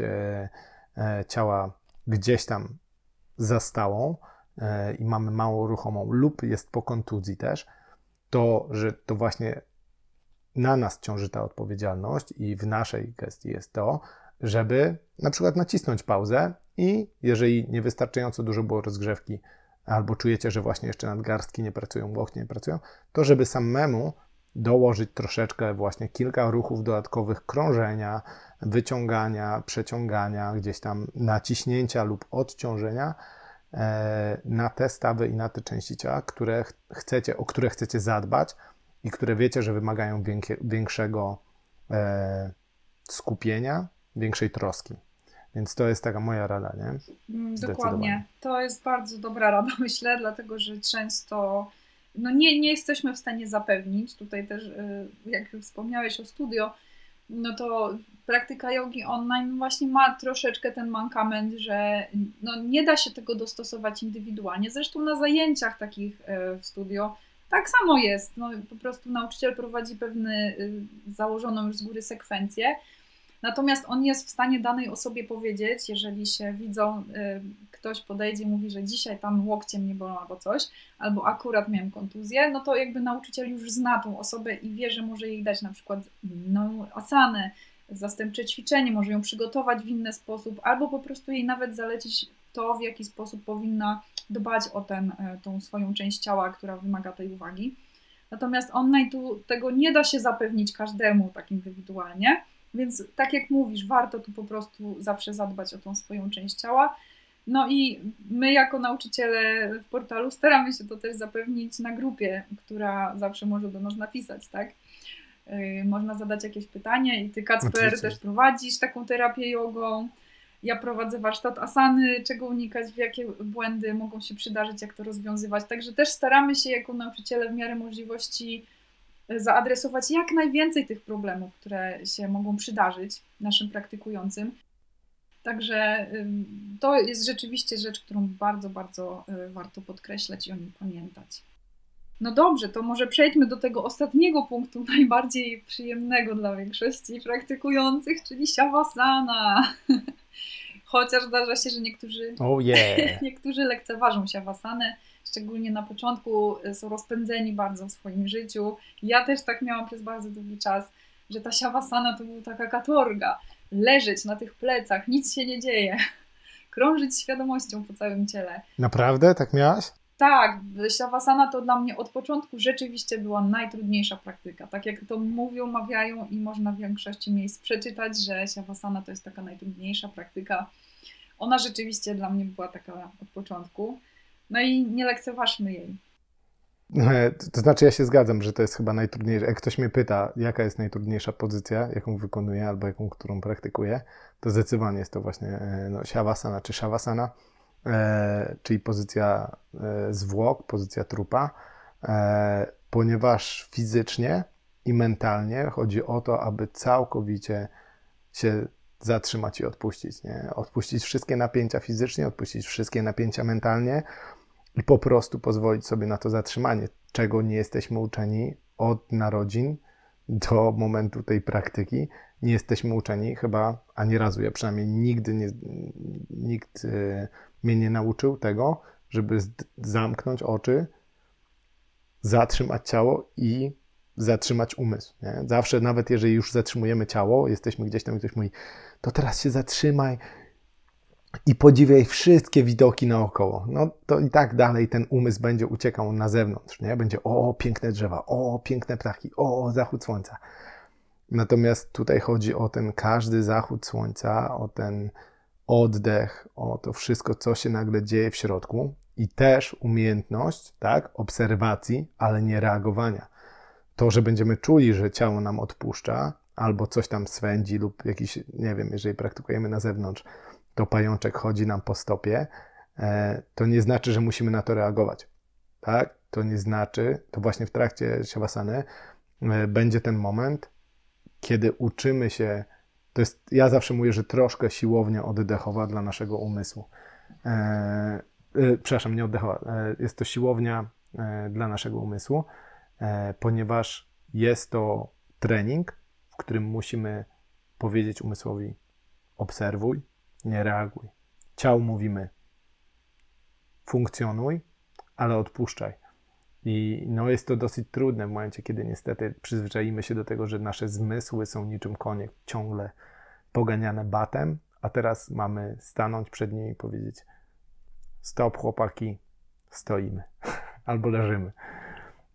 ciała gdzieś tam za stałą i mamy mało ruchomą lub jest po kontuzji też, to że to właśnie na nas ciąży ta odpowiedzialność i w naszej gestii jest to, żeby na przykład nacisnąć pauzę i jeżeli niewystarczająco dużo było rozgrzewki albo czujecie, że właśnie jeszcze nadgarstki nie pracują, łokcie nie pracują, to żeby samemu dołożyć troszeczkę właśnie kilka ruchów dodatkowych krążenia, wyciągania, przeciągania, gdzieś tam naciśnięcia lub odciążenia na te stawy i na te części ciała, o które chcecie zadbać i które wiecie, że wymagają większego skupienia, większej troski. Więc to jest taka moja rada, nie? Dokładnie. To jest bardzo dobra rada, myślę, dlatego że często nie jesteśmy w stanie zapewnić. Tutaj też, jak wspomniałeś o studio, no to praktyka jogi online właśnie ma troszeczkę ten mankament, że nie da się tego dostosować indywidualnie. Zresztą na zajęciach takich w studio tak samo jest. No, po prostu nauczyciel prowadzi założoną już z góry sekwencję. Natomiast on jest w stanie danej osobie powiedzieć, jeżeli się widzą, ktoś podejdzie i mówi, że dzisiaj tam łokcie mnie bolą albo coś, albo akurat miałem kontuzję, no to jakby nauczyciel już zna tą osobę i wie, że może jej dać na przykład inną asanę, zastępcze ćwiczenie, może ją przygotować w inny sposób, albo po prostu jej nawet zalecić to, w jaki sposób powinna dbać o tą swoją część ciała, która wymaga tej uwagi. Natomiast online tu tego nie da się zapewnić każdemu tak indywidualnie. Więc tak jak mówisz, warto tu po prostu zawsze zadbać o tą swoją część ciała. No i my jako nauczyciele w portalu staramy się to też zapewnić na grupie, która zawsze może do nas napisać, tak? Można zadać jakieś pytanie i ty, Kacper, też prowadzisz taką terapię jogą. Ja prowadzę warsztat asany, czego unikać, jakie błędy mogą się przydarzyć, jak to rozwiązywać. Także też staramy się jako nauczyciele w miarę możliwości zaadresować jak najwięcej tych problemów, które się mogą przydarzyć naszym praktykującym. Także to jest rzeczywiście rzecz, którą bardzo, bardzo warto podkreślać i o niej pamiętać. No dobrze, to może przejdźmy do tego ostatniego punktu, najbardziej przyjemnego dla większości praktykujących, czyli śavasana. Chociaż zdarza się, że niektórzy lekceważą śavasanę. Szczególnie na początku są rozpędzeni bardzo w swoim życiu. Ja też tak miałam przez bardzo długi czas, że ta śavasana to była taka katorga. Leżeć na tych plecach, nic się nie dzieje. Krążyć świadomością po całym ciele. Naprawdę? Tak miałaś? Tak. Śavasana to dla mnie od początku rzeczywiście była najtrudniejsza praktyka. Tak jak to mówią, mawiają i można w większości miejsc przeczytać, że śavasana to jest taka najtrudniejsza praktyka. Ona rzeczywiście dla mnie była taka od początku. No i nie lekceważmy jej. To znaczy ja się zgadzam, że to jest chyba najtrudniejsze. Jak ktoś mnie pyta, jaka jest najtrudniejsza pozycja, jaką wykonuję albo jaką, którą praktykuję, to zdecydowanie jest to właśnie śavasana czy śavasana, czyli pozycja zwłok, pozycja trupa, ponieważ fizycznie i mentalnie chodzi o to, aby całkowicie się zatrzymać i odpuścić, nie? Odpuścić wszystkie napięcia fizycznie, odpuścić wszystkie napięcia mentalnie i po prostu pozwolić sobie na to zatrzymanie, czego nie jesteśmy uczeni od narodzin do momentu tej praktyki. Nie jesteśmy uczeni chyba ani razu, ja przynajmniej nigdy nikt mnie nie nauczył tego, żeby zamknąć oczy, zatrzymać ciało i zatrzymać umysł, nie? Zawsze, nawet jeżeli już zatrzymujemy ciało, jesteśmy gdzieś tam i ktoś mówi, to teraz się zatrzymaj i podziwiaj wszystkie widoki naokoło. No to i tak dalej ten umysł będzie uciekał na zewnątrz, nie? Będzie o, piękne drzewa, o, piękne ptaki, o, zachód słońca. Natomiast tutaj chodzi o ten każdy zachód słońca, o ten oddech, o to wszystko, co się nagle dzieje w środku i też umiejętność, tak, obserwacji, ale nie reagowania. To, że będziemy czuli, że ciało nam odpuszcza, albo coś tam swędzi lub jakiś, nie wiem, jeżeli praktykujemy na zewnątrz, to pajączek chodzi nam po stopie, to nie znaczy, że musimy na to reagować, tak? To nie znaczy, to właśnie w trakcie śavasany będzie ten moment, kiedy uczymy się, to jest, ja zawsze mówię, że troszkę siłownia oddechowa dla naszego umysłu. Przepraszam, nie oddechowa, jest to siłownia dla naszego umysłu, ponieważ jest to trening, w którym musimy powiedzieć umysłowi obserwuj, nie reaguj. Ciału mówimy funkcjonuj, ale odpuszczaj. I no jest to dosyć trudne w momencie, kiedy niestety przyzwyczaimy się do tego, że nasze zmysły są niczym konie, ciągle poganiane batem, a teraz mamy stanąć przed nimi i powiedzieć stop chłopaki, stoimy albo leżymy.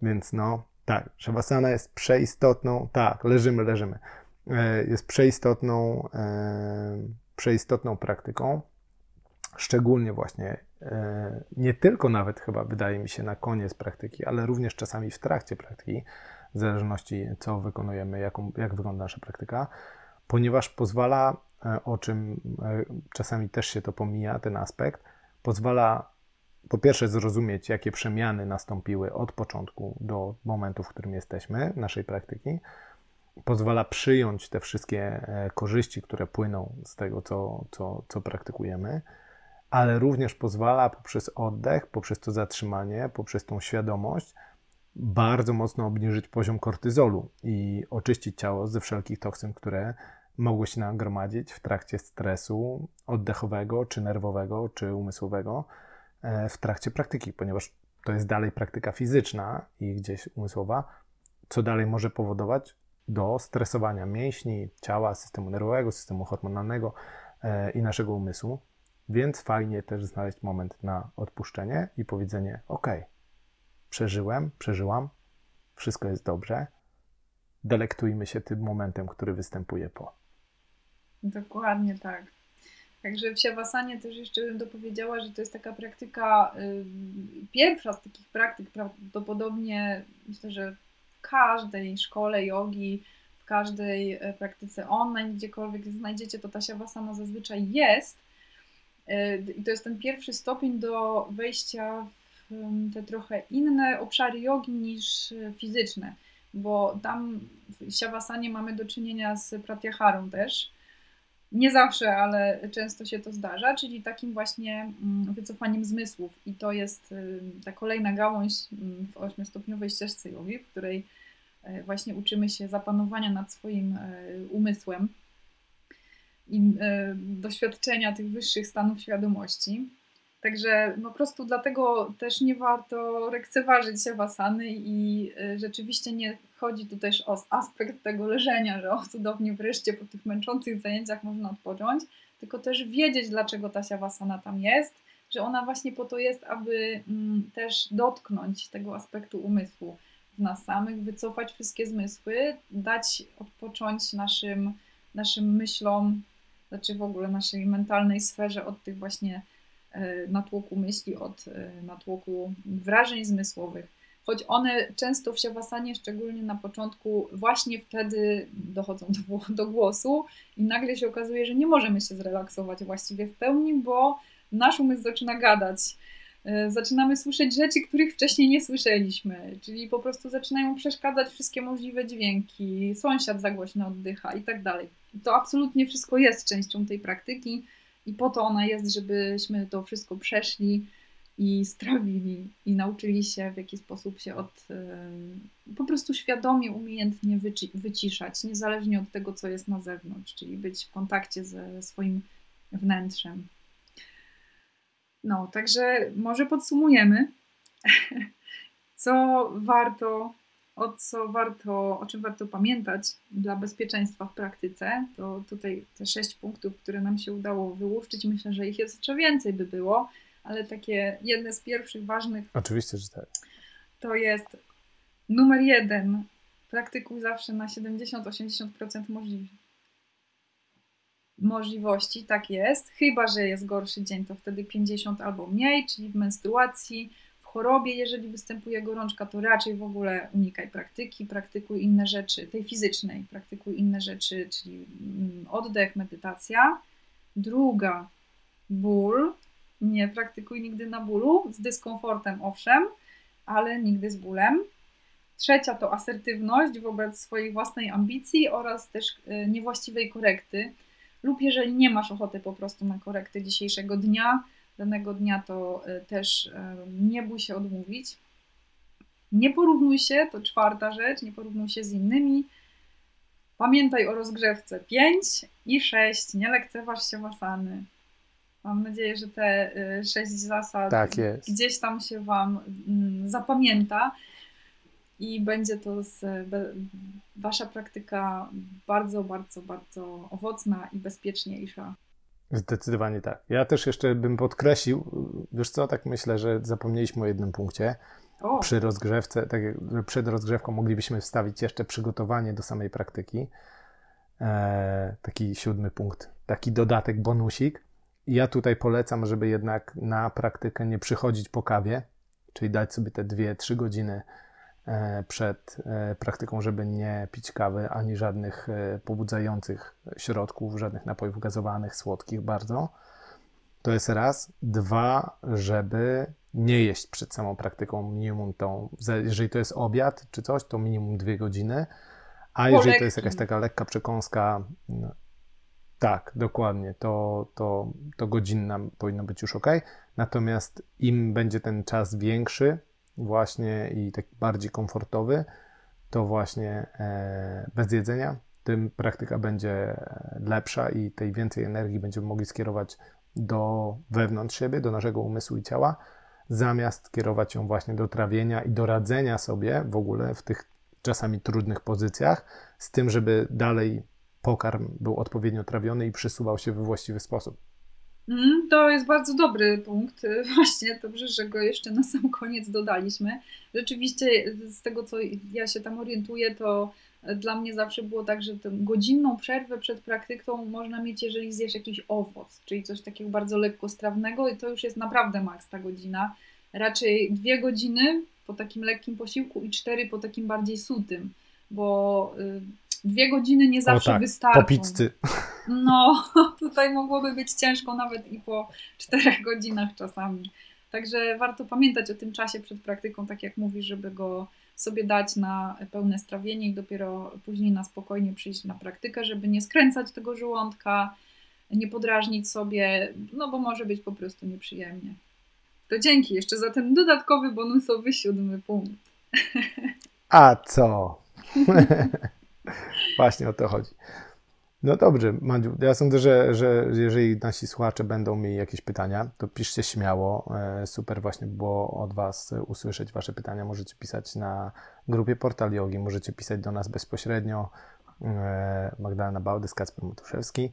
Więc no, tak, śavasana jest przeistotną, tak, leżymy, jest przeistotną praktyką, szczególnie właśnie, nie tylko nawet chyba wydaje mi się na koniec praktyki, ale również czasami w trakcie praktyki, w zależności co wykonujemy, jak wygląda nasza praktyka, ponieważ pozwala, o czym czasami też się to pomija, ten aspekt, pozwala po pierwsze zrozumieć, jakie przemiany nastąpiły od początku do momentu, w którym jesteśmy, naszej praktyki. Pozwala przyjąć te wszystkie korzyści, które płyną z tego, co praktykujemy, ale również pozwala poprzez oddech, poprzez to zatrzymanie, poprzez tą świadomość bardzo mocno obniżyć poziom kortyzolu i oczyścić ciało ze wszelkich toksyn, które mogły się nagromadzić w trakcie stresu oddechowego, czy nerwowego, czy umysłowego, w trakcie praktyki, ponieważ to jest dalej praktyka fizyczna i gdzieś umysłowa, co dalej może powodować do stresowania mięśni, ciała, systemu nerwowego, systemu hormonalnego i naszego umysłu, więc fajnie też znaleźć moment na odpuszczenie i powiedzenie ok, przeżyłam, wszystko jest dobrze, delektujmy się tym momentem, który występuje po. Dokładnie tak. Także w śavasanie też jeszcze bym dopowiedziała, że to jest taka praktyka, pierwsza z takich praktyk prawdopodobnie, myślę, że w każdej szkole jogi, w każdej praktyce online, gdziekolwiek znajdziecie, to ta śavasana zazwyczaj jest. I to jest ten pierwszy stopień do wejścia w te trochę inne obszary jogi niż fizyczne, bo tam w śavasanie mamy do czynienia z pratyaharą też. Nie zawsze, ale często się to zdarza, czyli takim właśnie wycofaniem zmysłów. I to jest ta kolejna gałąź w 8-stopniowej ścieżce jogi, w której właśnie uczymy się zapanowania nad swoim umysłem i doświadczenia tych wyższych stanów świadomości. Także po prostu dlatego też nie warto lekceważyć śavasany i rzeczywiście nie chodzi tu też o aspekt tego leżenia, że cudownie wreszcie po tych męczących zajęciach można odpocząć, tylko też wiedzieć, dlaczego ta śavasana tam jest, że ona właśnie po to jest, aby też dotknąć tego aspektu umysłu w nas samych, wycofać wszystkie zmysły, dać odpocząć naszym myślom, znaczy w ogóle naszej mentalnej sferze od tych właśnie natłoku myśli, od natłoku wrażeń zmysłowych. choć one często w śavasanie, szczególnie na początku, właśnie wtedy dochodzą do głosu i nagle się okazuje, że nie możemy się zrelaksować właściwie w pełni, bo nasz umysł zaczyna gadać. Zaczynamy słyszeć rzeczy, których wcześniej nie słyszeliśmy, czyli po prostu zaczynają przeszkadzać wszystkie możliwe dźwięki, sąsiad za głośno oddycha i tak dalej. To absolutnie wszystko jest częścią tej praktyki i po to ona jest, żebyśmy to wszystko przeszli i strawili i nauczyli się, w jaki sposób się po prostu świadomie, umiejętnie wyciszać, niezależnie od tego, co jest na zewnątrz, czyli być w kontakcie ze swoim wnętrzem. No, także może podsumujemy, o czym warto pamiętać dla bezpieczeństwa w praktyce. To tutaj te 6 punktów, które nam się udało wyłuszczyć, myślę, że ich jeszcze więcej by było, ale takie jedne z pierwszych ważnych. Oczywiście, że tak. To jest numer 1. Praktykuj zawsze na 70-80% możliwości, tak jest, chyba że jest gorszy dzień, to wtedy 50 albo mniej, czyli w menstruacji, w chorobie, jeżeli występuje gorączka, to raczej w ogóle unikaj praktyki, praktykuj inne rzeczy, tej fizycznej, praktykuj inne rzeczy, czyli oddech, medytacja. 2, ból, nie praktykuj nigdy na bólu, z dyskomfortem owszem, ale nigdy z bólem. 3 to asertywność wobec swojej własnej ambicji oraz też niewłaściwej korekty. Lub jeżeli nie masz ochoty po prostu na korektę dzisiejszego dnia, danego dnia, to też nie bój się odmówić. Nie porównuj się, to 4 rzecz, nie porównuj się z innymi. Pamiętaj o rozgrzewce. 5 i 6, nie lekceważ śavasany. Mam nadzieję, że te 6 zasad tak jest, gdzieś tam się Wam zapamięta. I będzie to wasza praktyka bardzo, bardzo, bardzo owocna i bezpieczniejsza. Zdecydowanie tak. Ja też jeszcze bym podkreślił, wiesz co, tak myślę, że zapomnieliśmy o jednym punkcie. Przy rozgrzewce, tak jak przed rozgrzewką moglibyśmy wstawić jeszcze przygotowanie do samej praktyki. Taki 7 punkt, taki dodatek, bonusik. I ja tutaj polecam, żeby jednak na praktykę nie przychodzić po kawie, czyli dać sobie te 2-3 godziny przed praktyką, żeby nie pić kawy, ani żadnych pobudzających środków, żadnych napojów gazowanych, słodkich bardzo. To jest raz. 2, żeby nie jeść przed samą praktyką minimum tą, jeżeli to jest obiad czy coś, to minimum 2 godziny, a jeżeli to jest jakaś taka lekka przekąska, no, tak, dokładnie, to godzinna powinna być już ok. Natomiast im będzie ten czas większy właśnie i taki bardziej komfortowy, to właśnie bez jedzenia, tym praktyka będzie lepsza i tej więcej energii będziemy mogli skierować do wewnątrz siebie, do naszego umysłu i ciała, zamiast kierować ją właśnie do trawienia i do radzenia sobie w ogóle w tych czasami trudnych pozycjach, z tym, żeby dalej pokarm był odpowiednio trawiony i przesuwał się we właściwy sposób. To jest bardzo dobry punkt, właśnie dobrze, że go jeszcze na sam koniec dodaliśmy. Rzeczywiście z tego, co ja się tam orientuję, to dla mnie zawsze było tak, że tę godzinną przerwę przed praktyką można mieć, jeżeli zjesz jakiś owoc, czyli coś takiego bardzo lekkostrawnego i to już jest naprawdę maks ta godzina. Raczej 2 godziny po takim lekkim posiłku i 4 po takim bardziej sutym, bo 2 godziny nie zawsze wystarczą. Po pizzy. No, tutaj mogłoby być ciężko nawet i po 4 godzinach czasami. Także warto pamiętać o tym czasie przed praktyką, tak jak mówisz, żeby go sobie dać na pełne strawienie i dopiero później na spokojnie przyjść na praktykę, żeby nie skręcać tego żołądka, nie podrażnić sobie, no bo może być po prostu nieprzyjemnie. To dzięki jeszcze za ten dodatkowy, bonusowy 7 punkt. A co? Właśnie o to chodzi. No dobrze, Madziu, ja sądzę, że jeżeli nasi słuchacze będą mieli jakieś pytania, to piszcie śmiało. Super właśnie było od Was usłyszeć Wasze pytania. Możecie pisać na grupie Portal Jogi, możecie pisać do nas bezpośrednio. Magdalena Bałdys, Kacper Matuszewski.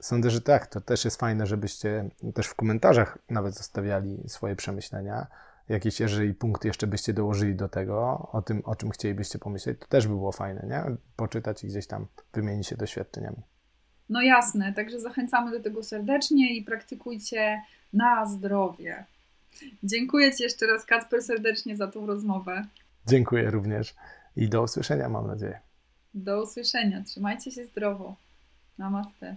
Sądzę, że tak, to też jest fajne, żebyście też w komentarzach nawet zostawiali swoje przemyślenia. Jakieś, jeżeli punkty jeszcze byście dołożyli do tego, o tym, o czym chcielibyście pomyśleć, to też by było fajne, nie? Poczytać i gdzieś tam wymienić się doświadczeniami. No jasne, także zachęcamy do tego serdecznie i praktykujcie na zdrowie. Dziękuję Ci jeszcze raz, Kacper, serdecznie za tą rozmowę. Dziękuję również i do usłyszenia, mam nadzieję. Do usłyszenia. Trzymajcie się zdrowo. Namaste.